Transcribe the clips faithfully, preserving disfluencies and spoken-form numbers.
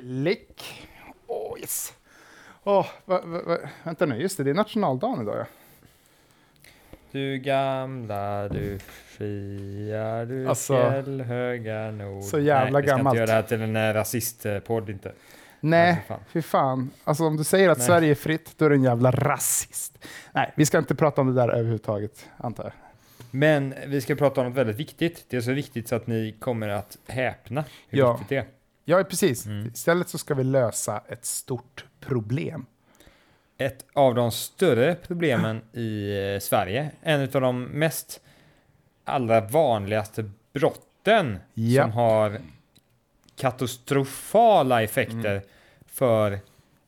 Klick. Åh, oh, yes. Åh, oh, vänta nu, just det, det är nationaldagen idag, ja. Du gamla, du fria, du alltså, fjällhöga nord. Så jävla nej, gammalt. Nej, vi ska inte göra det här till en rasistpodd, inte. Nej, fan. Fy fan. Alltså om du säger att nej. Sverige är fritt, då är du en jävla rasist. Nej, vi ska inte prata om det där överhuvudtaget, antar jag. Men vi ska prata om något väldigt viktigt. Det är så viktigt så att ni kommer att häpna hur ja. viktigt det är. Ja, precis. Mm. Istället så ska vi lösa ett stort problem. Ett av de större problemen i Sverige. En av de mest allra vanligaste brotten ja. som har katastrofala effekter mm. för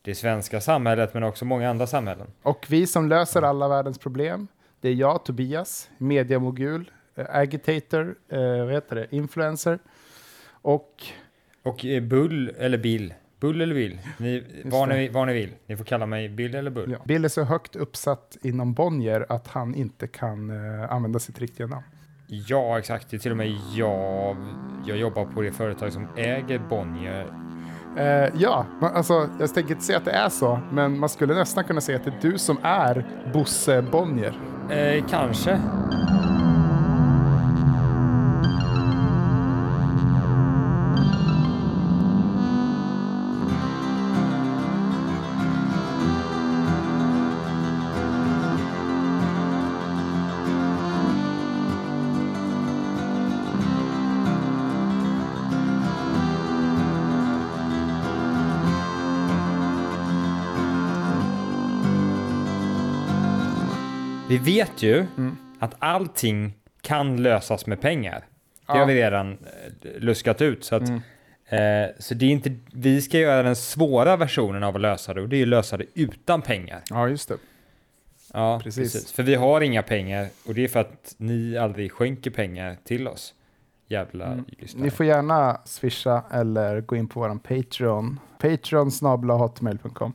det svenska samhället men också många andra samhällen. Och vi som löser alla världens problem, det är jag, Tobias, mediamogul, agitator, eh, vad heter det, influencer och... Och Bull eller Bill. Bull eller Bill. Ni, var, ni, var ni vill. Ni får kalla mig Bill eller Bull. Ja. Bill är så högt uppsatt inom Bonnier att han inte kan eh, använda sitt riktiga namn. Ja, exakt. Det är till och med jag, jag jobbar på det företag som äger Bonnier. Eh, ja, man, alltså jag tänker inte säga att det är så. Men man skulle nästan kunna säga att det är du som är Bosse Bonnier. Eh, kanske. Vi vet ju mm. att allting kan lösas med pengar. Ja. Det har vi redan luskat ut. Så, att, mm. eh, så det är inte, vi ska göra den svåra versionen av att lösa det. Och det är ju lösa det utan pengar. Ja, just det. Ja, precis. precis. För vi har inga pengar. Och det är för att ni aldrig skänker pengar till oss. Jävla mm. lyssnare. Ni får gärna swisha eller gå in på våran Patreon. patreon snabel-a hotmail punkt com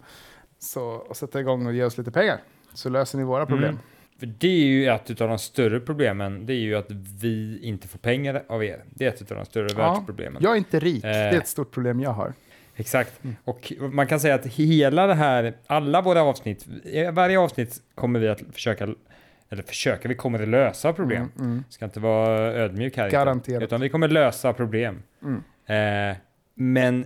så, och sätta igång och ge oss lite pengar. Så löser ni våra problem. Mm. För det är ju ett av de större problemen. Det är ju att vi inte får pengar av er. Det är ett av de större ja, världsproblemen. Jag är inte rik. Eh, det är ett stort problem jag har. Exakt. Mm. Och man kan säga att hela det här, alla våra avsnitt, varje avsnitt kommer vi att försöka, eller försöka, vi kommer att lösa problem. Mm, mm. Ska inte vara ödmjuk här. Garanterat. Utan vi kommer lösa problem. Mm. Eh, men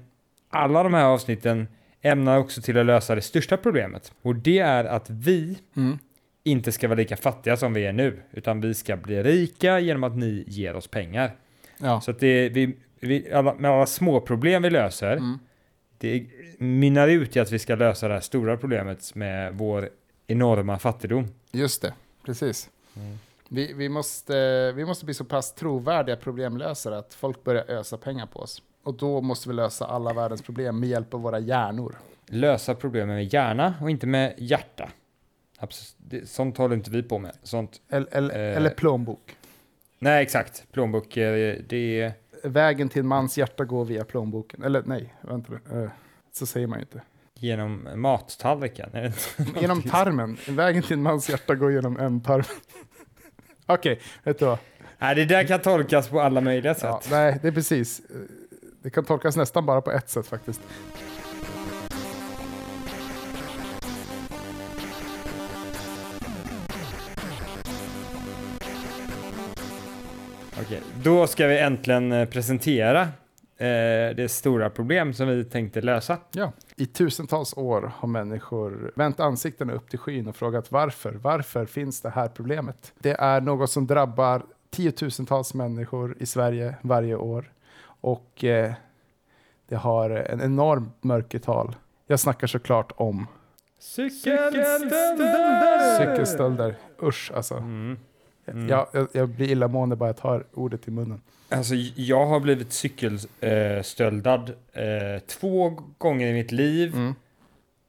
alla de här avsnitten ämnar också till att lösa det största problemet. Och det är att vi... Mm. inte ska vara lika fattiga som vi är nu. Utan vi ska bli rika genom att ni ger oss pengar. Ja. Så att det, vi, vi, alla, med alla små problem vi löser. Mm. Det mynnar ut i att vi ska lösa det här stora problemet med vår enorma fattigdom. Just det, precis. Mm. Vi, vi, måste, vi måste bli så pass trovärdiga problemlösare att folk börjar ösa pengar på oss. Och då måste vi lösa alla världens problem med hjälp av våra hjärnor. Lösa problemen med hjärna och inte med hjärta. Absolut. Sånt håller inte vi på med. Sånt, eller, eller, eh, eller plånbok. Nej, exakt. Plånbok, eh, det är... Vägen till mans hjärta går via plånboken. Eller nej, vänta. Eh, så säger man ju inte. Genom mattallriken. Genom tarmen. Vägen till mans hjärta går genom en tarm. Okej, okay, vet du vad? Nej, det där kan tolkas på alla möjliga sätt. Ja, nej, det är precis. Det kan tolkas nästan bara på ett sätt faktiskt. Okej, då ska vi äntligen presentera eh, det stora problem som vi tänkte lösa. Ja. I tusentals år har människor vänt ansiktena upp till skyn och frågat varför. Varför finns det här problemet? Det är något som drabbar tiotusentals människor i Sverige varje år. Och eh, det har en enorm mörkertal. Jag snackar såklart om... Cykelstölder! Cykelstölder, usch alltså. Mm. Mm. Jag, jag, jag blir illamående bara jag tar ordet i munnen. Alltså jag har blivit cykelstöldad eh, eh, två gånger i mitt liv mm.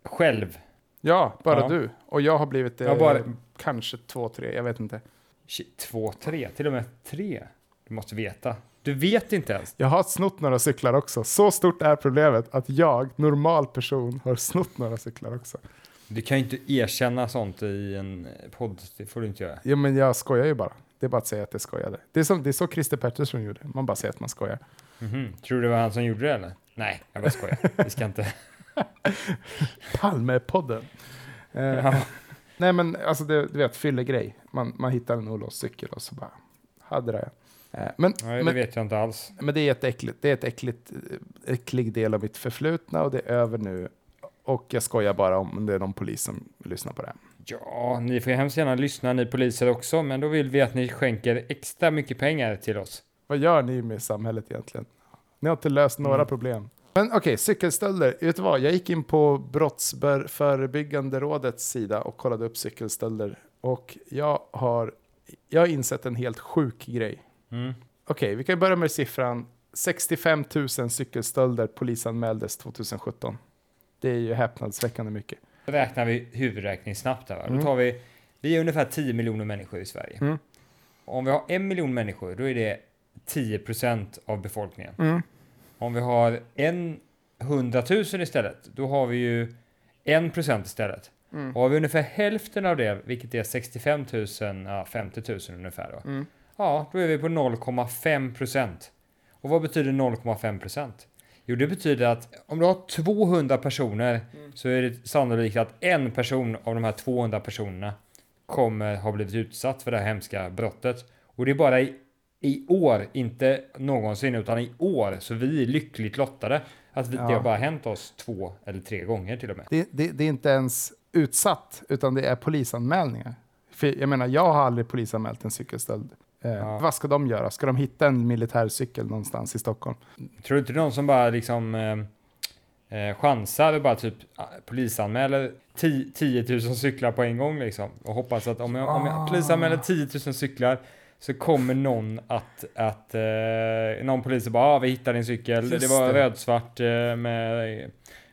själv. Ja, bara ja. du. Och jag har blivit eh, jag bara... kanske två, tre, jag vet inte. Två, tre, till och med tre. Du måste veta. Du vet inte ens. Jag har snott några cyklar också. Så stort är problemet att jag, normal person, har snott några cyklar också. Du kan ju inte erkänna sånt i en podd. Det får du inte göra. Ja, men jag skojar ju bara. Det är bara att säga att jag skojade. Det är, som, det är så Christer Pettersson gjorde. Man bara säger att man skojar. Mm-hmm. Tror du det var han som gjorde det eller? Nej, jag bara skojar. Vi ska inte... Palmepodden. Eh, ja. Nej, men alltså det, du vet, fyller grej. Man, man hittar en olåst cykel och så bara, hade det. Eh, men, nej, det men, vet jag inte alls. Men det är jätteäckligt. Det är ett äckligt, äcklig del av mitt förflutna och det är över nu. Och jag skojar bara om det är någon polis som lyssnar på det. Ja, ni får hemskt gärna lyssna, ni poliser också. Men då vill vi att ni skänker extra mycket pengar till oss. Vad gör ni med samhället egentligen? Ni har inte löst några mm. problem. Men okej, okay, cykelstölder. Vet du vad? Jag gick in på Brottsförebyggande rådets sida och kollade upp cykelstölder. Och jag har, jag har insett en helt sjuk grej. Mm. Okej, okay, vi kan börja med siffran. sextiofem tusen cykelstölder polisanmäldes tjugo sjutton. Det är ju häpnadsväckande mycket. Då räknar vi huvudräkning snabbt här. Mm. Då tar vi, vi är ungefär tio miljoner människor i Sverige. Mm. Om vi har en miljon människor, då är det tio procent av befolkningen. Mm. Om vi har en hundratusen istället, då har vi ju en procent istället. Mm. Och har vi ungefär hälften av det, vilket är sextiofem tusen, ja, femtio tusen ungefär då. Mm. Ja, då är vi på noll komma fem procent. Och vad betyder noll komma fem procent? Jo, det betyder att om du har tvåhundra personer mm. så är det sannolikt att en person av de här tvåhundra personerna kommer ha blivit utsatt för det här hemska brottet. Och det är bara i, i år, inte någonsin utan i år, så vi är lyckligt lottade att vi, ja. Det har bara hänt oss två eller tre gånger till och med. Det, det, det är inte ens utsatt utan det är polisanmälningar. För jag menar, jag har aldrig polisanmält en cykelstöld. Eh, ja. Vad ska de göra? Ska de hitta en militärcykel någonstans i Stockholm? Tror du inte någon som bara liksom eh, chansar och bara typ polisanmäler tio tusen cyklar på en gång liksom? Och hoppas att om jag, om jag polisanmäler tio tusen cyklar så kommer någon att, att eh, någon polis bara, ja ah, vi hittade din cykel. Just det var det. Rödsvart eh, med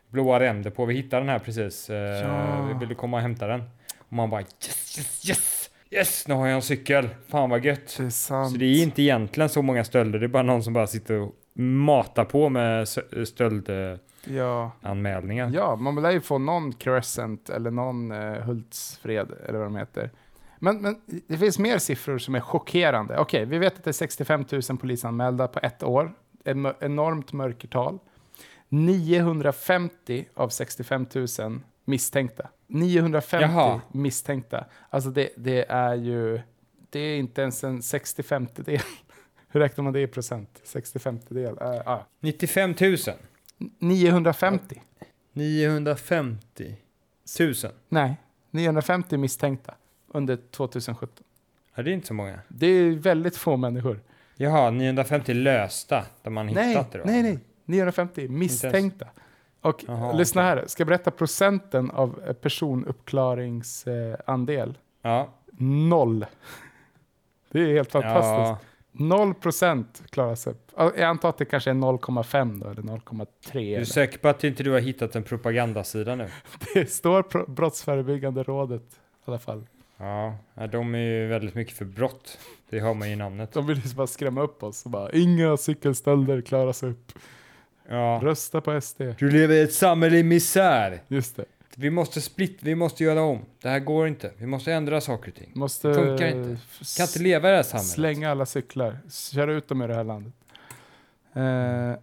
blåa ränder på. Vi hittade den här precis. Eh, ja. Vi ville komma och hämta den. Och man bara yes, yes, yes. Yes, nu har jag en cykel. Fan vad gött. Det är sant. Så det är inte egentligen så många stölder. Det är bara någon som bara sitter och matar på med stöldanmälningar. Ja. ja, man vill ju få någon Crescent eller någon eh, Hultsfred eller vad de heter. Men, men det finns mer siffror som är chockerande. Okej, vi vet att det är sextiofem tusen polisanmälda på ett år. En enormt mörkertal. niohundrafemtio av sextiofem tusen misstänkta. niohundrafemtio Jaha. Misstänkta. Alltså det, det är ju... Det är inte ens en sextiofemtedel. Hur räknar man det i procent? sextiofemtedel. Uh, uh. nittiofem tusen. niohundrafemtio. niohundrafemtio tusen. Nej, niohundrafemtio misstänkta under tjugo sjutton. Ja, det är inte så många. Det är väldigt få människor. Jaha, niohundrafemtio lösta där man nej, hittat det då. Nej, nej. niohundrafemtio misstänkta. Och aha, lyssna här, ska jag berätta procenten av personuppklaringsandel? Ja. Noll. Det är helt fantastiskt. Noll ja. procent klarar sig. Jag antar att det kanske är noll komma fem då, eller noll komma tre. Du är säker på att inte du har hittat en propagandasida nu? Det står pro- Brottsförebyggande rådet i alla fall. Ja, de är ju väldigt mycket för brott. Det har man ju i namnet. De vill ju bara skrämma upp oss och bara, inga cykelstölder klarar sig upp. Ja. Rösta på S D. Du lever i ett samhälle i misär. Just det. Vi måste split, vi måste göra om. Det här går inte. Vi måste ändra saker och ting. Måste det funkar inte. S- kan inte leva i det här samhället. Slänga alla cyklar. Köra ut dem i det här landet. Eh,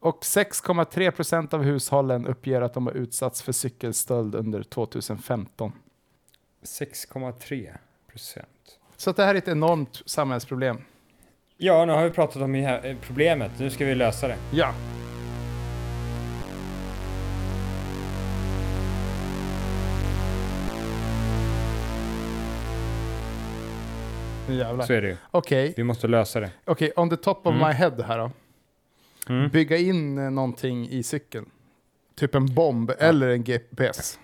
och sex komma tre procent av hushållen uppger att de har utsatts för cykelstöld under tjugo femton. sex komma tre procent. Så att det här är ett enormt samhällsproblem. Ja, nu har vi pratat om det här problemet. Nu ska vi lösa det. Ja. Jävlar. Så är det ju. Okej. Vi måste lösa det. Okej, on the top of mm. my head här då. Mm. Bygga in någonting i cykeln. Typ en bomb ja. Eller en G P S.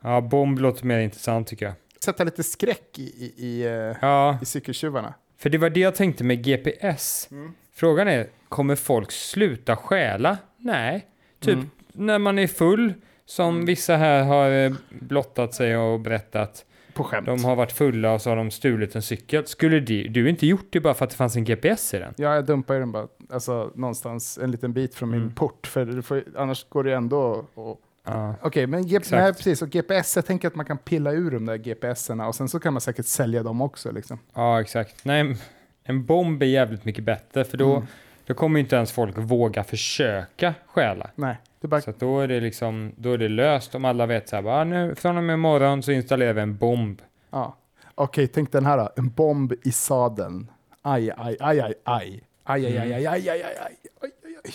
Ja, bomb låter mer intressant tycker jag. Sätta lite skräck i, i, i, ja. i cykeltjuvarna. För det var det jag tänkte med G P S. Mm. Frågan är, kommer folk sluta stjäla? Nej. Typ mm. när man är full, som mm. vissa här har blottat sig och berättat. På skämt. De har varit fulla och så har de stulit en cykel. Skulle du, du inte gjort det bara för att det fanns en G P S i den? Ja, jag dumpar den bara. Alltså någonstans en liten bit från min mm. port. För du får, annars går det ändå och... Ah, Okej, okay, men G P S, nej, precis. Och G P S, jag tänker att man kan pilla ur de där G P S-erna och sen så kan man säkert sälja dem också. Liksom. Ja, ah, exakt. Nej, en bomb är jävligt mycket bättre för då, mm. Då kommer inte ens folk våga försöka stjäla. Nej. Det bara... Så att då är det liksom, då är det löst om alla vet så här, bara, nu från och med imorgon så installerar vi en bomb. Ja. Okej, tänk den här då. En bomb i sadeln. Aj, aj, aj, aj, aj. Aj, aj, aj, aj, aj, aj, aj, aj, aj.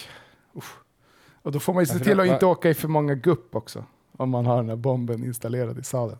Uff. Och då får man ju se alltså, till att var... inte åka i för många gupp också. Om man har den här bomben installerad i sadeln.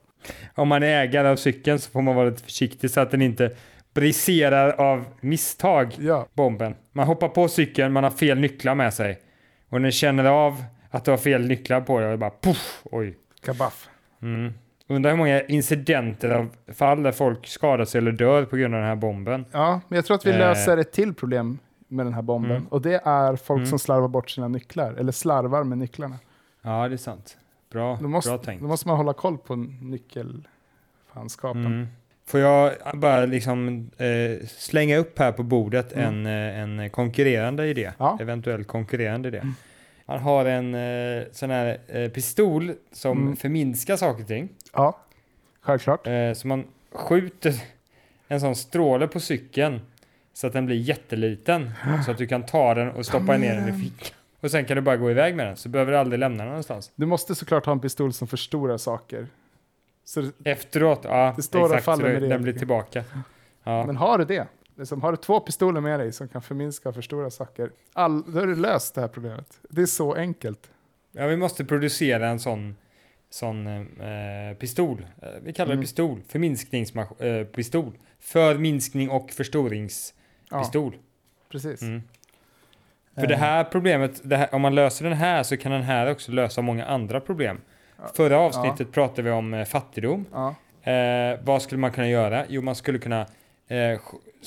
Om man är ägare av cykeln så får man vara lite försiktig så att den inte briserar av misstag, ja. Bomben. Man hoppar på cykeln, man har fel nycklar med sig. Och den känner av att du har fel nycklar på dig och bara puff, oj. Kabaff. Mm. Undrar hur många incidenter av fall där folk skadar sig eller dör på grund av den här bomben. Ja, men jag tror att vi eh. löser ett till problem med den här bomben. Mm. Och det är folk mm. som slarvar bort sina nycklar. Eller slarvar med nycklarna. Ja, det är sant. Bra, då måste, bra tänkt. Då måste man hålla koll på nyckelfanskapen. Mm. Får jag bara liksom, eh, slänga upp här på bordet mm. en, en konkurrerande idé. Ja. Eventuellt konkurrerande idé. Mm. Man har en eh, sån här eh, pistol som mm. förminskar saker och ting. Ja, självklart. Eh, så man skjuter en sån stråle på cykeln så att den blir jätteliten. Så att du kan ta den och stoppa ner den i fickan. Och sen kan du bara gå iväg med den. Så behöver du aldrig lämna den någonstans. Du måste såklart ha en pistol som förstorar saker. Så det, efteråt, ja. Det står exakt, faller så med det, den blir tillbaka. Ja. Men har du det? Liksom, har du två pistoler med dig som kan förminska och förstora saker? All, då har du löst det här problemet. Det är så enkelt. Ja, vi måste producera en sån, sån eh, pistol. Vi kallar det mm. pistol. Förminskningspistol. Eh, Förminskning och förstoringspistol. Ja, precis. Mm. För det här problemet, det här, om man löser den här så kan den här också lösa många andra problem. Ja. Förra avsnittet ja. pratade vi om eh, fattigdom. Ja. Eh, vad skulle man kunna göra? Jo, man skulle kunna eh,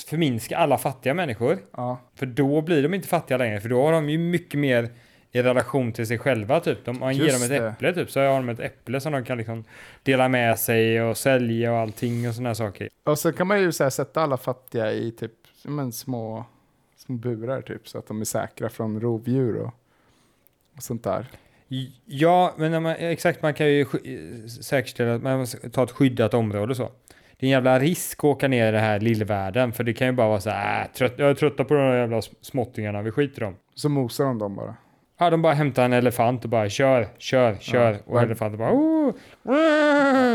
förminska alla fattiga människor. Ja. För då blir de inte fattiga längre. För då har de ju mycket mer i relation till sig själva. Typ. De, man ger dem ett det. äpple typ, så har de ett äpple som de kan liksom dela med sig och sälja och allting och såna här saker. Och så kan man ju så här, sätta alla fattiga i typ men små... som burar typ, så att de är säkra från rovdjur och, och sånt där. Ja, men när man, exakt, man kan ju sk- säkerställa att man tar ett skyddat område och så. Det är en jävla risk att åka ner i det här lillvärlden, för det kan ju bara vara så här, trött, jag är trötta på de där jävla småttingarna, vi skiter dem. Så mosar de dem bara? Ja, de bara hämtar en elefant och bara kör, kör, kör. Ja, och elefanten bara... Oh, oh.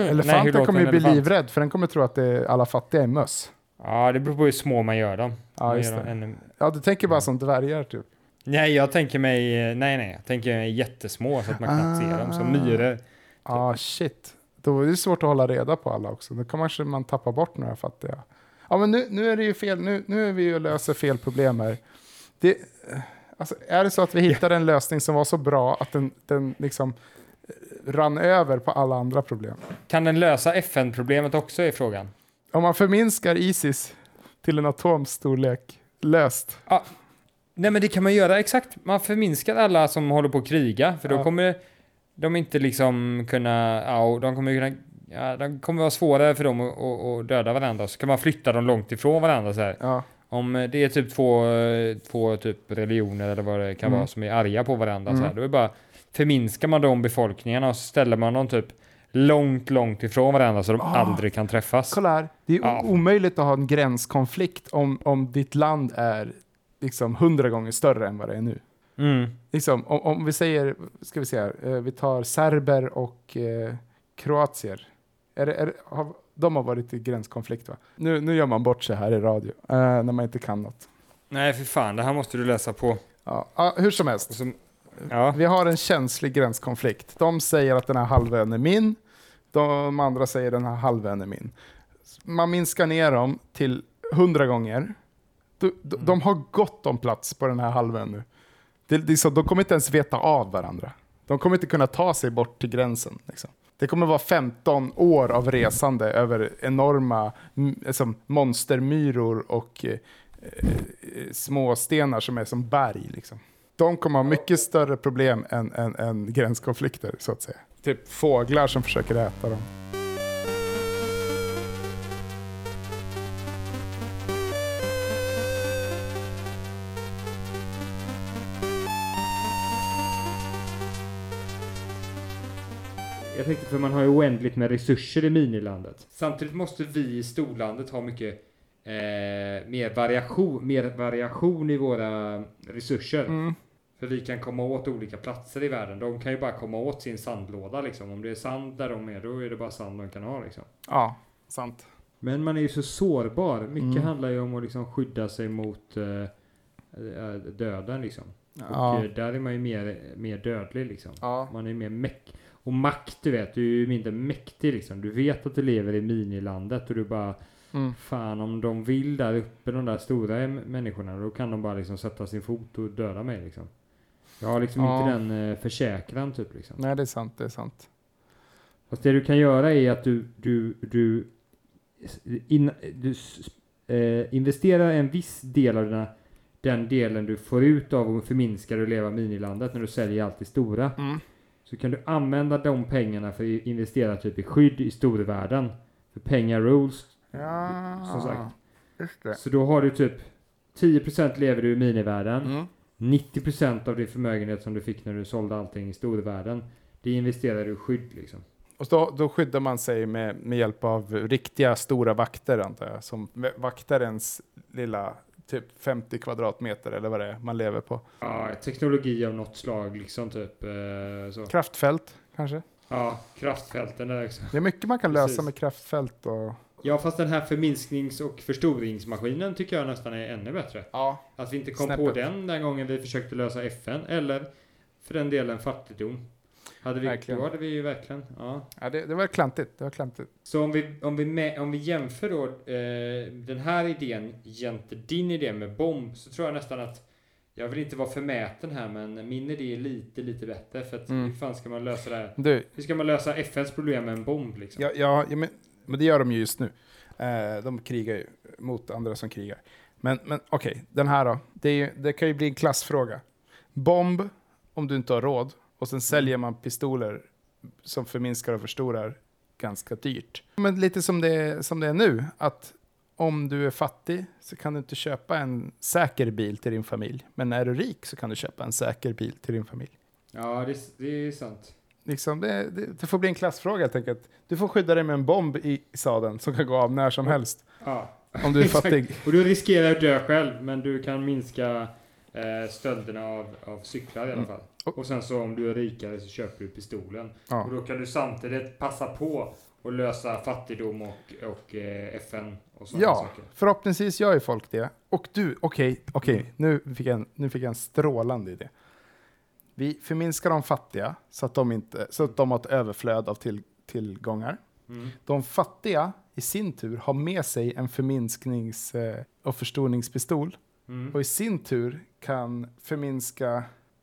Elefanten Nej, kommer ju bli elefant? livrädd, för den kommer tro att det är alla fattiga är möss. Ja, det beror på hur små man gör dem. Ja, just det. Ännu... ja, du tänker bara ja. som dvärgar typ. Nej, jag tänker mig nej nej, jag tänker mig jättesmå så att man knappt ah. ser dem som myror. Typ. Ah shit. Då är det svårt att hålla reda på alla också. Då kan man man tappa bort några fattiga. Ja, men nu nu är det ju fel nu nu är vi ju löser fel problem här. Det alltså, är det så att vi hittade en lösning som var så bra att den den liksom rann över på alla andra problem. Kan den lösa F N-problemet också är frågan? Om man förminskar ISIS till en atomstorlek, löst. Ja. Nej, men det kan man göra, exakt. Man förminskar alla som håller på att kriga. För då ja. kommer de inte liksom kunna... Ja, de kommer kunna... Ja, de kommer vara svårare för dem att, att, att döda varandra. Så kan man flytta dem långt ifrån varandra så här. Ja. Om det är typ två, två typ religioner eller vad det kan mm. vara som är arga på varandra mm. så här. Då är det bara... Förminskar man de befolkningarna och så ställer man dem typ... långt, långt ifrån varandra så de oh, aldrig kan träffas. Kolla här. Det är ja. omöjligt att ha en gränskonflikt om, om ditt land är liksom hundra gånger större än vad det är nu. Mm. Liksom, om, om vi säger, ska vi se här, vi tar serber och eh, kroatier. Är det, är, har, de har varit i gränskonflikt va? Nu, nu gör man bort sig här i radio eh, när man inte kan något. Nej, för fan, det här måste du läsa på. Ja, ah, hur som helst. Ja. Vi har en känslig gränskonflikt. De säger att den här halvön är min. De andra säger att den här halvön är min. Man minskar ner dem till hundra gånger. De, de, mm. de har gott om plats på den här halvön nu. Det, det är så, de kommer inte ens veta av varandra. De kommer inte kunna ta sig bort till gränsen. Liksom. Det kommer vara femton år av resande mm. över enorma liksom, monstermyror och eh, eh, små stenar som är som berg liksom. De kommer ha mycket större problem än, än, än gränskonflikter, så att säga. Typ fåglar som försöker äta dem. Jag tänkte, för man har ju oändligt med resurser i minilandet. Samtidigt måste vi i storlandet ha mycket eh, mer variation, mer variation i våra resurser. Mm. För vi kan komma åt olika platser i världen. De kan ju bara komma åt sin sandlåda liksom. Om det är sand där de är, då är det bara sand de kan ha liksom. Ja, sant. Men man är ju så sårbar. Mycket mm. handlar ju om att liksom skydda sig mot eh, döden liksom. Ja. Och eh, där är man ju mer, mer dödlig liksom. Ja. Man är mer mäck. Och makt, du vet, du är ju mindre mäktig liksom. Du vet att du lever i minilandet och du bara... Mm. Fan, om de vill där uppe, de där stora m- människorna, då kan de bara liksom sätta sin fot och döda mig liksom. Jag har liksom ja. inte den eh, försäkran typ liksom. Nej, det är sant, det är sant. Fast det du kan göra är att du du, du, in, du eh, investerar en viss del av dina, den delen du får ut av och förminskar och leva minilandet när du säljer allt i stora. Mm. Så kan du använda de pengarna för att investera typ i skydd i storvärlden. För pengar rules, ja, som sagt. Just det. Så då har du typ tio procent lever du i minivärlden. Mm. nittio procent av din förmögenhet som du fick när du sålde allting i storvärlden, det investerar du i skydd liksom. Och då, då skyddar man sig med, med hjälp av riktiga stora vakter antar jag, som vaktar ens lilla typ femtio kvadratmeter eller vad det är man lever på. Ja, teknologi av något slag liksom typ. Eh, så. Kraftfält kanske? Ja, kraftfälten där också. Det är mycket man kan lösa Precis. med kraftfält och... Ja, fast den här förminsknings- och förstoringsmaskinen tycker jag nästan är ännu bättre. Ja. Att vi inte kom Snäppet. på den den gången vi försökte lösa F N. Eller för den delen fattigdom. Hade vi, verkligen. Då hade vi ju verkligen... Ja, ja det, det var klantigt. Det var klantigt. Så om vi, om vi, med, om vi jämför då eh, den här idén jämte din idé med bomb, så tror jag nästan att... Jag vill inte vara förmäten här, men min idé är lite, lite bättre. För att mm. hur fan ska man lösa det här? Du. Hur ska man lösa F Ns problem med en bomb liksom? Ja, ja, ja men... Men det gör de ju just nu. Eh, de krigar ju mot andra som krigar. Men, men okej, okay, den här då. Det, är ju, det kan ju bli en klassfråga. Bomb, om du inte har råd. Och sen säljer man pistoler som förminskar och förstorar ganska dyrt. Men lite som det, som det är nu. Att om du är fattig så kan du inte köpa en säker bil till din familj. Men är du rik så kan du köpa en säker bil till din familj. Ja, det, det är sant. Liksom, det, det, det får bli en klassfråga helt enkelt. Du får skydda dig med en bomb i sadeln som kan gå av när som helst. Ja. Om du är fattig. Och du riskerar att dö själv, men du kan minska eh, stölderna av, av cyklar i alla fall. Mm. Och sen så om du är rikare så köper du pistolen. Ja. Och då kan du samtidigt passa på att lösa fattigdom och, och eh, F N och sådana ja, saker. Ja, förhoppningsvis gör ju folk det. Och du, okej, okay, okej. Okay, nu, nu fick jag en strålande idé. Vi förminskar de fattiga så att de, inte, så att de har ett överflöd av till, tillgångar. Mm. De fattiga i sin tur har med sig en förminsknings- och förstoringspistol. Mm. Och i sin tur kan förminska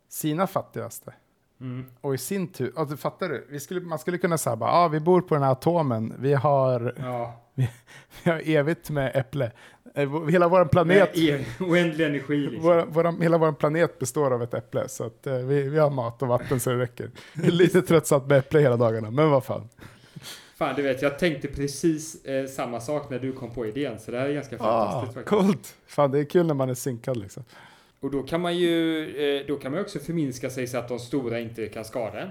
sina fattigaste. Mm. Och i sin tur... Alltså, fattar du? Vi skulle, man skulle kunna säga bara, ah, vi bor på den här atomen. Vi har... Ja. Vi, vi har evigt med äpple. Hela vår planet... Oändlig energi. Liksom. Vår, vår, hela vår planet består av ett äpple. Så att, eh, vi, vi har mat och vatten så det räcker. Lite tröttsamt med äpple hela dagarna. Men vad fan. Fan, du vet. Jag tänkte precis eh, samma sak när du kom på idén. Så det här är ganska fantastiskt. Ah, coolt. Fan, det är kul när man är synkad liksom. Och då kan man ju eh, då kan man också förminska sig så att de stora inte kan skada en.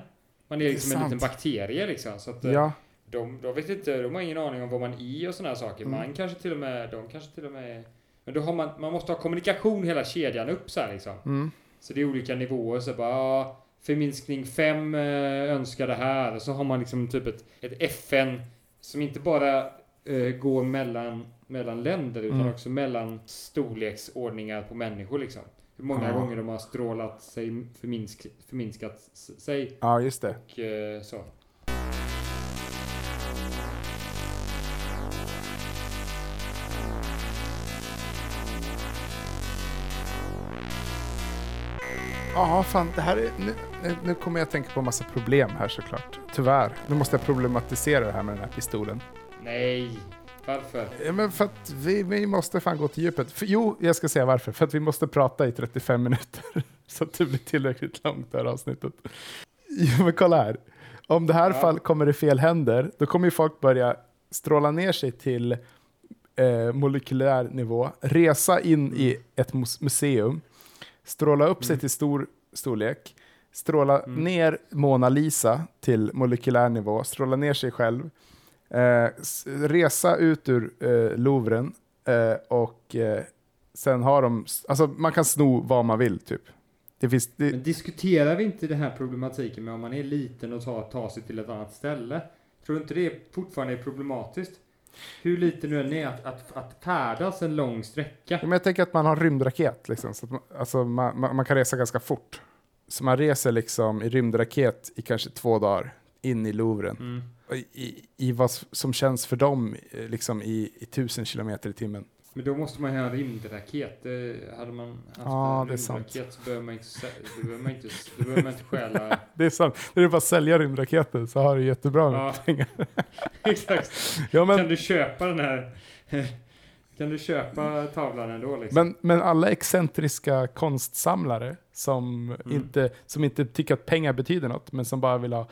Man är liksom är en liten bakterie liksom. Så att... Eh, ja. De, de vet inte, de har ingen aning om vad man är och såna här saker. Man mm. kanske till och med, de kanske till och med... Men då har man, man måste ha kommunikation hela kedjan upp så här liksom. Mm. Så det är olika nivåer så bara, förminskning fem önskar det här. Och så har man liksom typ ett, ett F N som inte bara eh, går mellan, mellan länder utan mm. också mellan storleksordningar på människor liksom. Hur många mm. gånger de har strålat sig, förminsk, förminskat sig. Ja, just det. Och eh, så. Ja, fan, det här är, nu, nu kommer jag tänka på en massa problem här såklart. Tyvärr. Nu måste jag problematisera det här med den här pistolen. Nej, varför? Ja, men för att vi, vi måste fan gå till djupet. För, jo, jag ska säga varför. För att vi måste prata i trettiofem minuter. Så att det blir tillräckligt långt det här avsnittet. Jo, men kolla här. Om det här ja. fall kommer i fel händer, då kommer ju folk börja stråla ner sig till eh, molekylär nivå. Resa in i ett museum. Stråla upp mm. sig till stor storlek. Stråla mm. ner Mona Lisa till molekylär nivå. Stråla ner sig själv. Eh, s- resa ut ur eh, Louvren. Eh, och eh, sen har de... Alltså man kan sno vad man vill typ. Det finns, det... Men diskuterar vi inte den här problematiken med om man är liten och tar, tar sig till ett annat ställe? Tror du inte det är, fortfarande är problematiskt? Hur liten nu än är att, att, att färdas en lång sträcka? Ja, men jag tänker att man har rymdraket liksom. Så att man, alltså, man, man, man kan resa ganska fort. Så man reser liksom i rymdraket i kanske två dagar in i Louvren. Mm. I, I vad som känns för dem liksom i, i tusen kilometer i timmen. Men då måste man ha en rymdraket. Hade man haft ja, en rymdraket så behöver man inte, då behöver man inte, då behöver man inte stjäla. Det är sant. Det är bara att sälja rymdraketer så har du jättebra med ja. pengar. Exakt. Ja, men... Kan du köpa den här... Kan du köpa tavlan ändå? Liksom? Men, men alla excentriska konstsamlare som, mm. inte, som inte tycker att pengar betyder något men som bara vill ha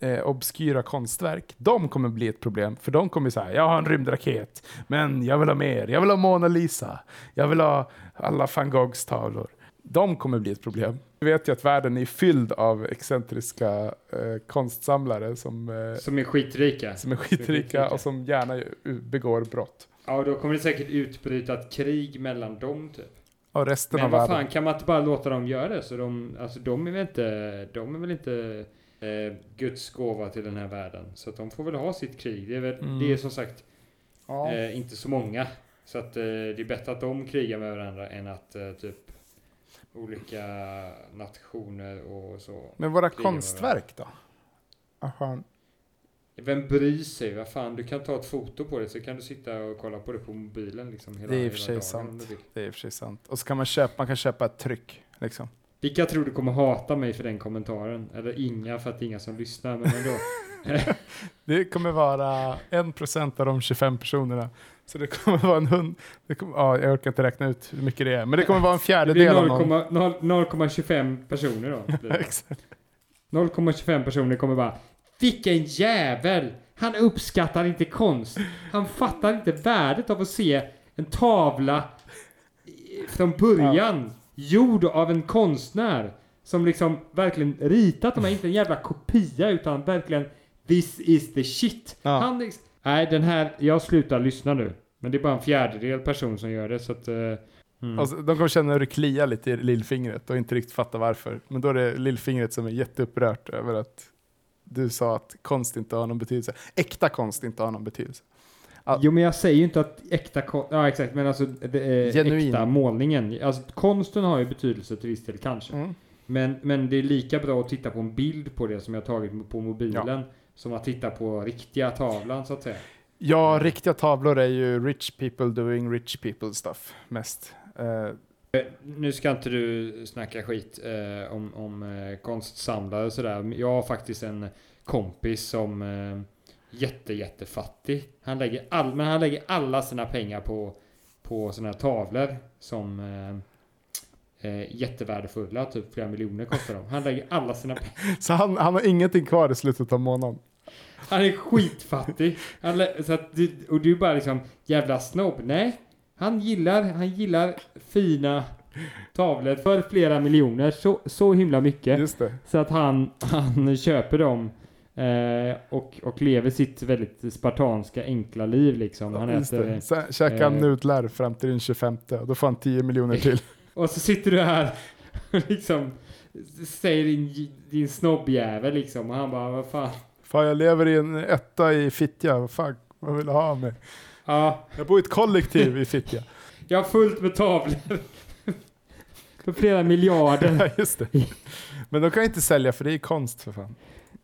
eh, obskyra konstverk, de kommer bli ett problem. För de kommer så här, jag har en rymdraket men jag vill ha mer. Jag vill ha Mona Lisa. Jag vill ha alla van Goghs tavlor. De kommer bli ett problem. Vi vet ju att världen är fylld av excentriska eh, konstsamlare som, eh, som är skitrika. Som är skitrika och som gärna begår brott. Ja, då kommer det säkert utbryta ett krig mellan dem typ. Ja, resten men av världen. Men vad fan, kan man inte bara låta dem göra det? Så de, alltså, de är väl inte, de är väl inte eh, Guds gåva till den här världen. Så att de får väl ha sitt krig. Det är, väl, mm. det är som sagt ja. eh, inte så många. Så att eh, det är bättre att de krigar med varandra än att eh, typ olika nationer och så. Men våra konstverk då? Aha. Vem bryr sig? Vad fan, du kan ta ett foto på det så kan du sitta och kolla på det på mobilen liksom hela, det är i och för sig sant. Det är för sig sant. Och så kan man köpa, man kan köpa ett tryck liksom. Vilka tror du kommer hata mig för den kommentaren? Eller inga, för att det är inga som lyssnar, men ändå. Det kommer vara en procent av de tjugofem personerna. Så det kommer vara en hund. Det kommer, ja, jag orkar inte räkna ut hur mycket det är. Men det kommer vara en fjärdedel av någon. noll komma tjugofem personer då. Exakt. noll komma tjugofem personer kommer bara... Vilken jävel! Han uppskattar inte konst. Han fattar inte värdet av att se en tavla från början. Ja. Gjord av en konstnär. Som liksom verkligen ritat. De är inte en jävla kopia utan verkligen this is the shit. Ja. Han liksom, nej, den här... Jag slutar lyssna nu. Men det är bara en fjärdedel person som gör det. Så att... Uh, mm. Alltså, de kommer känna hur det kliar lite i lillfingret. Och inte riktigt fatta varför. Men då är det lillfingret som är jätteupprört över att... Du sa att konst inte har någon betydelse. Äkta konst inte har någon betydelse. All... Jo, men jag säger ju inte att äkta konst... Ja, exakt. Men alltså det, eh, äkta målningen. Alltså konsten har ju betydelse till viss del kanske. Mm. Men, men det är lika bra att titta på en bild på det som jag tagit på mobilen. Ja. Som att titta på riktiga tavlan så att säga. Ja, riktiga tavlor är ju rich people doing rich people stuff mest. Eh. Nu ska inte du snacka skit eh, om, om eh, konstsamlare och sådär. Jag har faktiskt en kompis som eh, jätte jättefattig. Han lägger all, men han lägger alla sina pengar på på såna här tavlor som eh, eh, jättevärdefulla, typ flera miljoner kostar dem. Han lägger alla sina pengar. Så han, han har ingenting kvar i slutet av månaden. Han är skitfattig. Han lä- så att du, och du är bara liksom jävla snobb. Nej. Han gillar, han gillar fina tavlor för flera miljoner. Så, så himla mycket. Just det. Så att han, han köper dem. Eh, och, och lever sitt väldigt spartanska, enkla liv. Liksom. Han ja, äter, det. Sen käkar han eh, nudlar fram till den tjugofemte. Då får han tio miljoner till. Och så sitter du här och liksom, säger din, din snobbjävel. Liksom. Och han bara, vad fan? Fan, jag lever i en etta i Fittja. Vad fan, vad vill du ha med? Ja. Jag bor i ett kollektiv i Fittja. Jag har fullt med tavlor. För flera miljarder. Ja, just det. Men de kan inte sälja för det är konst för fan.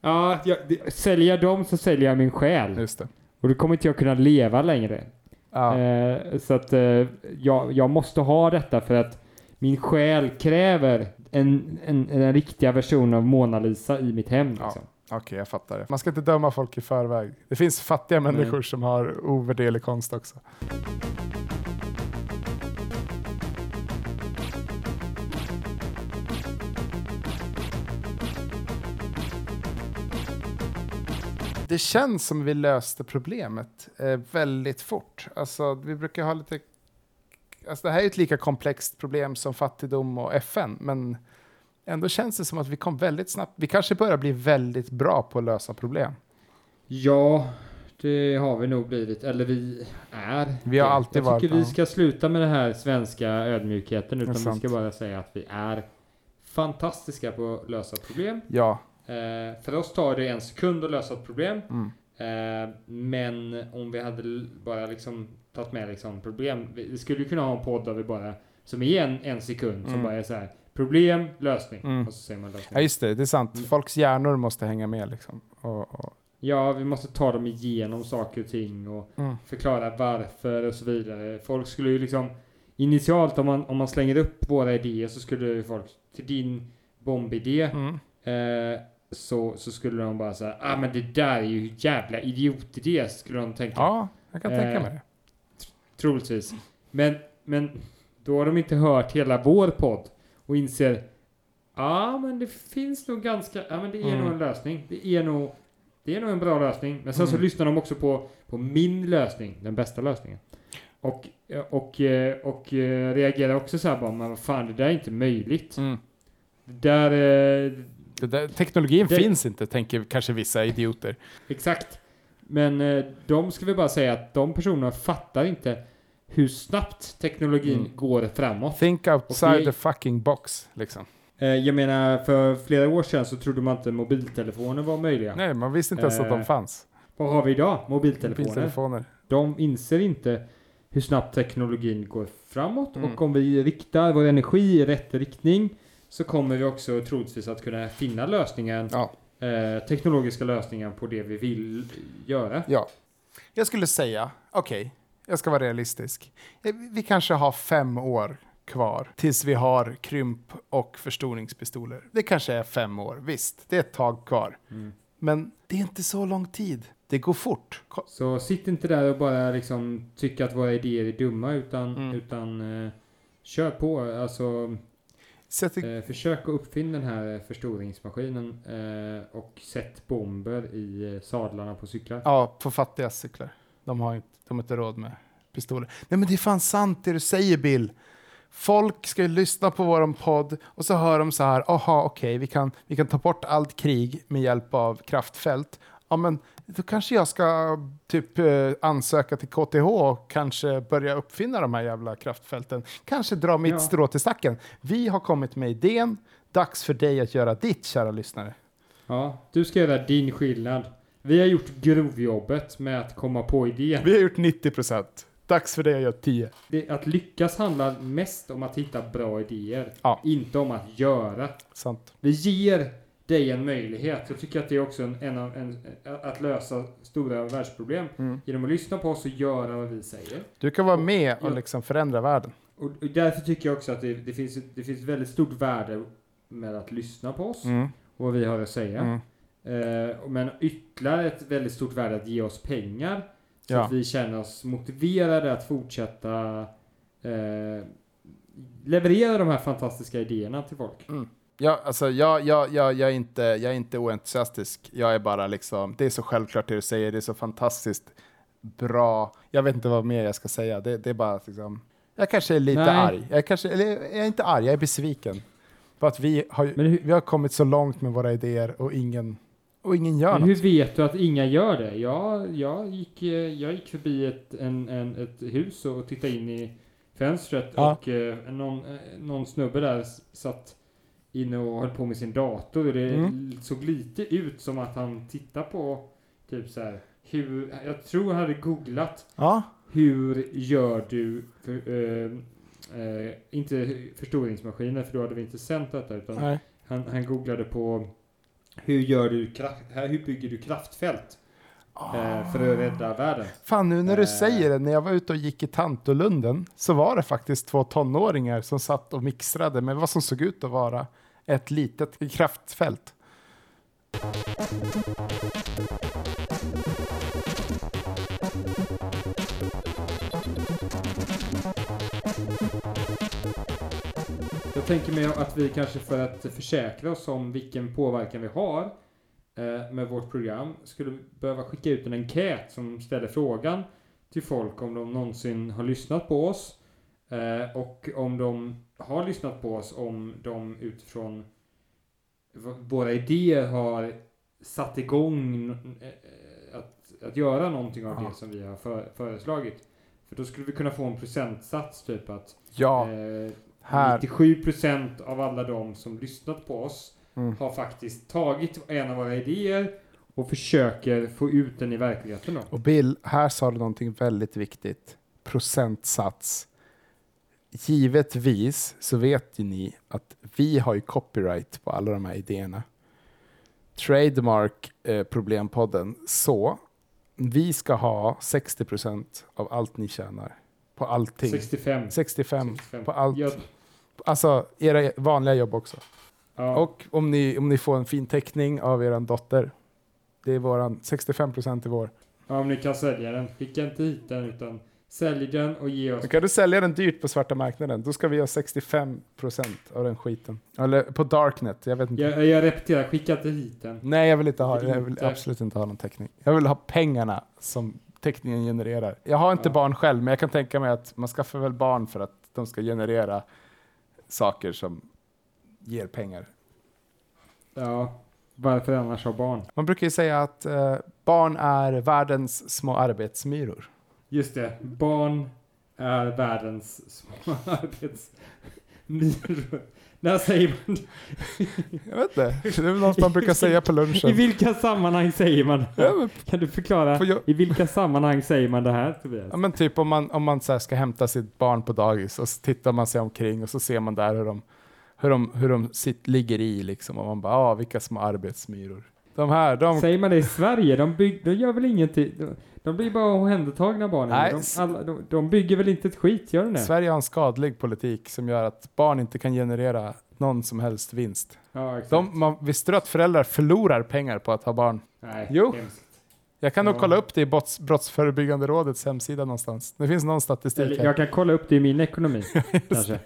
Ja, jag, säljer dem så säljer jag min själ. Just det. Och då kommer inte jag kunna leva längre. Ja. Eh, så att eh, jag, jag måste ha detta för att min själ kräver en, en, en riktiga version av Mona Lisa i mitt hem liksom. Ja. Okej, okay, jag fattar det. Man ska inte döma folk i förväg. Det finns fattiga mm. människor som har ovärderlig konst också. Det känns som vi löste problemet eh, väldigt fort. Alltså, vi brukar ha lite... Alltså, det här är ett lika komplext problem som fattigdom och F N, men... Ändå känns det som att vi kom väldigt snabbt. Vi kanske börjar bli väldigt bra på att lösa problem. Ja, Det har vi nog blivit, eller vi är. Vi har alltid jag varit. Jag tycker vi ska sluta med den här svenska ödmjukheten, utan vi ska bara säga att vi är fantastiska på att lösa problem. Ja. Eh, för oss tar det en sekund att lösa ett problem. Mm. Eh, men om vi hade bara liksom tagit med liksom problem, vi skulle kunna ha en podd där vi bara, som är en, en sekund, mm. som bara är så här, problem, lösning. Mm. Och så säger man lösning. Ja, just det, det är sant. Mm. Folks hjärnor måste hänga med liksom. Och, och. Ja, vi måste ta dem igenom saker och ting och mm. förklara varför och så vidare. Folk skulle ju liksom, initialt om man, om man slänger upp våra idéer så skulle ju folk, till din bombidé, mm. eh, så, så skulle de bara säga, ah men det där är ju jävla idiotidé, skulle de tänka. Ja, jag kan eh, tänka mig det. Troligtvis. Men, men då har de inte hört hela vår podd och inser, ja ah, men det finns nog ganska, ja ah, men det är mm. nog en lösning, det är nog Det är nog en bra lösning. Men sen mm. så lyssnar de också på, på min lösning. Den bästa lösningen. Och, och, och, och reagerar också så här bara, men vad fan, det där är inte möjligt. Mm. Det där, det där, teknologin det, finns inte, tänker kanske vissa idioter. Exakt. Men de ska vi bara säga att de personerna fattar inte hur snabbt teknologin mm. går framåt. Think outside det, the fucking box, liksom. Jag menar, för flera år sedan så trodde man inte mobiltelefoner var möjliga. Nej, man visste inte ens eh, att de fanns. Vad har vi idag? Mobiltelefoner. Mobiltelefoner. De inser inte hur snabbt teknologin går framåt. Mm. Och om vi riktar vår energi i rätt riktning så kommer vi också troligtvis att kunna finna lösningen, ja. eh, teknologiska lösningar på det vi vill göra. Ja. Jag skulle säga, okej, okay, jag ska vara realistisk. Vi kanske har fem år kvar tills vi har krymp- och förstoringspistoler. Det kanske är fem år, visst. Det är ett tag kvar. Mm. Men det är inte så lång tid. Det går fort. Så sitt inte där och bara liksom tycka att våra idéer är dumma, utan, mm. utan eh, kör på. Alltså, sätt i- eh, försök att uppfinna den här förstoringsmaskinen eh, och sätt bomber i sadlarna på cyklar. Ja, på fattiga cyklar. De har inte, de har inte råd med pistoler. Nej, men det är fan sant det du säger, Bill. Folk ska ju lyssna på våran podd och så hör de så här, aha, okej, okay, vi, kan, vi kan ta bort allt krig med hjälp av kraftfält. Ja, men då kanske jag ska typ ansöka till K T H och kanske börja uppfinna de här jävla kraftfälten. Kanske dra mitt ja. strå till stacken. Vi har kommit med idén. Dags för dig att göra ditt, kära lyssnare. Ja, du ska göra din skillnad. Vi har gjort grovjobbet med att komma på idén. Vi har gjort nittio procent. Dags för det jag gör tio. Det, att lyckas handlar mest om att hitta bra idéer. Ja. Inte om att göra. Sant. Vi ger dig en möjlighet. Jag tycker att det är också en, en, en, att lösa stora världsproblem. Mm. Genom att lyssna på oss och göra vad vi säger. Du kan vara med och, och liksom förändra världen. Och, och därför tycker jag också att det, det, finns, det finns väldigt stort värde med att lyssna på oss. Mm. Och vad vi har att säga. Mm. Eh, men ytterligare ett väldigt stort värde att ge oss pengar. Så ja. att vi känner oss motiverade att fortsätta eh, leverera de här fantastiska idéerna till folk. Mm. Ja, alltså jag, jag, jag, jag, är inte, jag är inte oentusiastisk. Jag är bara liksom, det är så självklart det du säger. Det är så fantastiskt bra. Jag vet inte vad mer jag ska säga. Det, det är bara liksom, jag kanske är lite Nej. arg. Jag kanske, eller jag är inte arg, jag är besviken. För att vi har, hur, vi har kommit så långt med våra idéer och ingen... Och ingen gör. Men hur vet du att inga gör det? Jag, jag, gick, jag gick förbi ett, en, en, ett hus och tittade in i fönstret. Ja. Och eh, någon, någon snubbe där satt inne och höll på med sin dator. Och det mm. såg lite ut som att han tittade på typ så här. Hur, jag tror han hade googlat. Ja. Hur gör du... För, eh, eh, inte förstoringsmaskiner, för då hade vi inte sänt detta. Utan han, han googlade på... Hur gör du här? Hur bygger du kraftfält oh. eh, för att rädda världen? Fan, nu när du eh. säger det, när jag var ute och gick i Tantolunden så var det faktiskt två tonåringar som satt och mixrade med vad som såg ut att vara ett litet kraftfält. Jag tänker mig att vi kanske för att försäkra oss om vilken påverkan vi har eh, med vårt program skulle behöva skicka ut en enkät som ställer frågan till folk om de någonsin har lyssnat på oss eh, och om de har lyssnat på oss, om de utifrån v- våra idéer har satt igång eh, att, att göra någonting av ja. det som vi har för, föreslagit. För då skulle vi kunna få en procentsats typ att ja. eh, nittiosju procent av alla de som lyssnat på oss mm. har faktiskt tagit en av våra idéer och försöker få ut den i verkligheten. Då. Och Bill, här sa du någonting väldigt viktigt. Procentsats. Givetvis så vet ju ni att vi har ju copyright på alla de här idéerna. Trademark eh, problempodden. Så vi ska ha sextio procent av allt ni tjänar. På allting. sextiofem. sextiofem, sextiofem. På allt. Jobb. Alltså era vanliga jobb också. Ja. Och om ni, om ni får en fin teckning av er dotter. Det är våran. sextiofem procent i vår. Ja, om ni kan sälja den. Skicka inte hit den utan sälj den och ge oss. Men kan du sälja den dyrt på svarta marknaden? Då ska vi ha sextiofem procent av den skiten. Eller på Darknet. Jag vet inte. Jag, jag repeterar. Skicka inte hit den. Nej, jag vill inte ha. Jag vill absolut inte ha någon teckning. Jag vill ha pengarna som teckningen genererar. Jag har inte ja. barn själv, men jag kan tänka mig att man skaffar väl barn för att de ska generera saker som ger pengar. Ja, varför annars ha barn? Man brukar ju säga att eh, barn är världens små arbetsmyror. Just det, barn är världens små arbetsmyror. När säger man Jag vet inte, det är något man brukar säga på lunchen. I vilka sammanhang säger man det här? Kan du förklara, jag... i vilka sammanhang säger man det här, Tobias? Ja, men typ om man, om man så här ska hämta sitt barn på dagis och så tittar man sig omkring och så ser man där hur de, hur de, hur de sitt, ligger i liksom. Och man bara, ah, vilka små arbetsmyror. De här, de... Säger man det i Sverige, de, bygg, de gör väl ingenting. De, de blir bara omhändertagna barnen. Nej. De, alla, de, de bygger väl inte ett skit, gör de det? Sverige har en skadlig politik som gör att barn inte kan generera någon som helst vinst. Ja, exakt. De, man, visst du att föräldrar förlorar pengar på att ha barn? Nej, jo. Hemskt. Jag kan nog ja. kolla upp det i brotts, Brottsförebyggande rådets hemsida någonstans. Det finns någon statistik. Eller, jag kan kolla upp det i min ekonomi. kanske.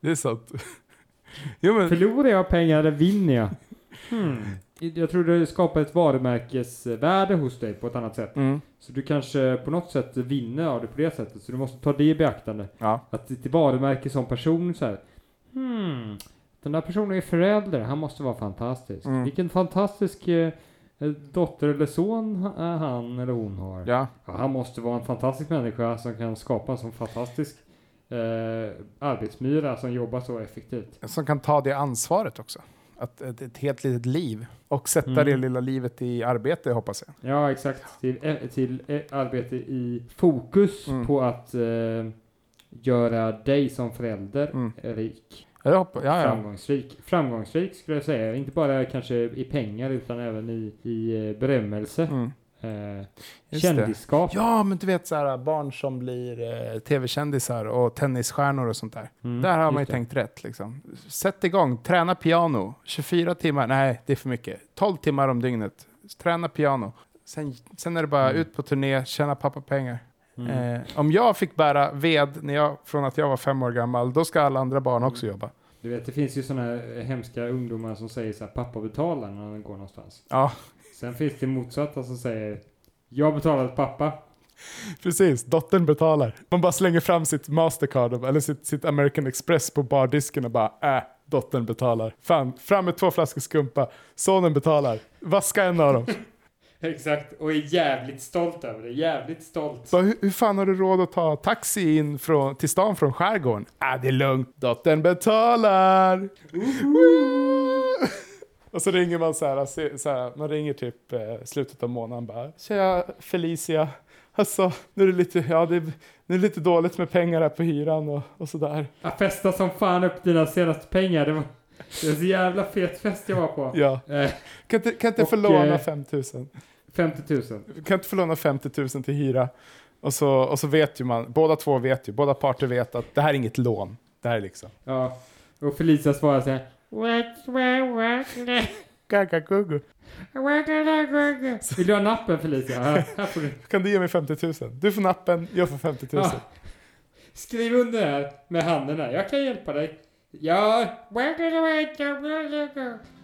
Det är sant. Jo, men... Förlorar jag pengar eller vinner jag? Hmm. Jag tror det skapar ett varumärkesvärde hos dig på ett annat sätt. Mm. Så du kanske på något sätt vinner av det på det sättet. Så du måste ta det i beaktande. Ja. Att ditt varumärke som person så här. Hmm, den där personen är förälder. Han måste vara fantastisk. Mm. Vilken fantastisk eh, dotter eller son han eller hon har. Ja. Ja, han måste vara en fantastisk människa som kan skapa en sån fantastisk eh, arbetsmyra som jobbar så effektivt. Som kan ta det ansvaret också. Att ett, ett helt litet liv och sätta mm. det lilla livet i arbete, hoppas jag. Ja, exakt. Till, till arbete i fokus mm. på att eh, göra dig som förälder mm. rik. Jag hoppas, ja, ja. Framgångsrik. Framgångsrik skulle jag säga. Inte bara kanske i pengar utan även i, i berömmelse. Mm. Eh, kändisskap. Det. Ja, men du vet så här barn som blir eh, tv-kändisar och tennisstjärnor och sånt där. Mm, där har man ju det. tänkt rätt liksom. Sätt igång, träna piano. tjugofyra timmar, nej det är för mycket. tolv timmar om dygnet. Träna piano. Sen, sen är det bara mm. ut på turné, tjäna pappa pengar. Mm. Eh, om jag fick bära ved när jag, från att jag var fem år gammal, då ska alla andra barn också mm. jobba. Du vet, det finns ju såna här hemska ungdomar som säger så här, pappa betalar när de går någonstans. Ja. Sen finns det motsatta som säger, jag betalar pappa. Precis, dottern betalar. Man bara slänger fram sitt Mastercard eller sitt, sitt American Express på bardisken och bara, äh, dottern betalar. Fan, fram med två flaskor skumpa. Sonen betalar. Vaska en av dem. Exakt, och är jävligt stolt över det. Jävligt stolt. Så, hur, hur fan har du råd att ta taxi in från, till stan från skärgården? Äh, det är lugnt. Dottern betalar. Och så ringer man så här, så här, man ringer typ eh, slutet av månaden bara, tja Felicia, alltså nu är det lite, ja, det är, nu är det lite dåligt med pengar här på hyran och, och sådär. Jag festa som fan upp dina senaste pengar, det var, det var så jävla fet fest jag var på. Ja. Eh. Kan inte, kan inte förlåna femtusen? femtio tusen. Kan inte förlåna femtio tusen till hyra? Och så, och så vet ju man, båda två vet ju, båda parter vet att det här är inget lån. Det här är liksom. Ja, och Felicia svarar så här, Gaga Gugu. Vill du ha nappen, Felicia? Här, här får du. Kan du ge mig femtio tusen? Du får nappen, jag får femtio tusen. Ja. Skriv under här med handen här. Jag kan hjälpa dig. Ja.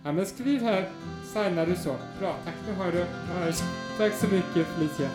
Ja, men skriv här. Signar du så. Bra, tack. Nu har du. Tack så mycket, Felicia.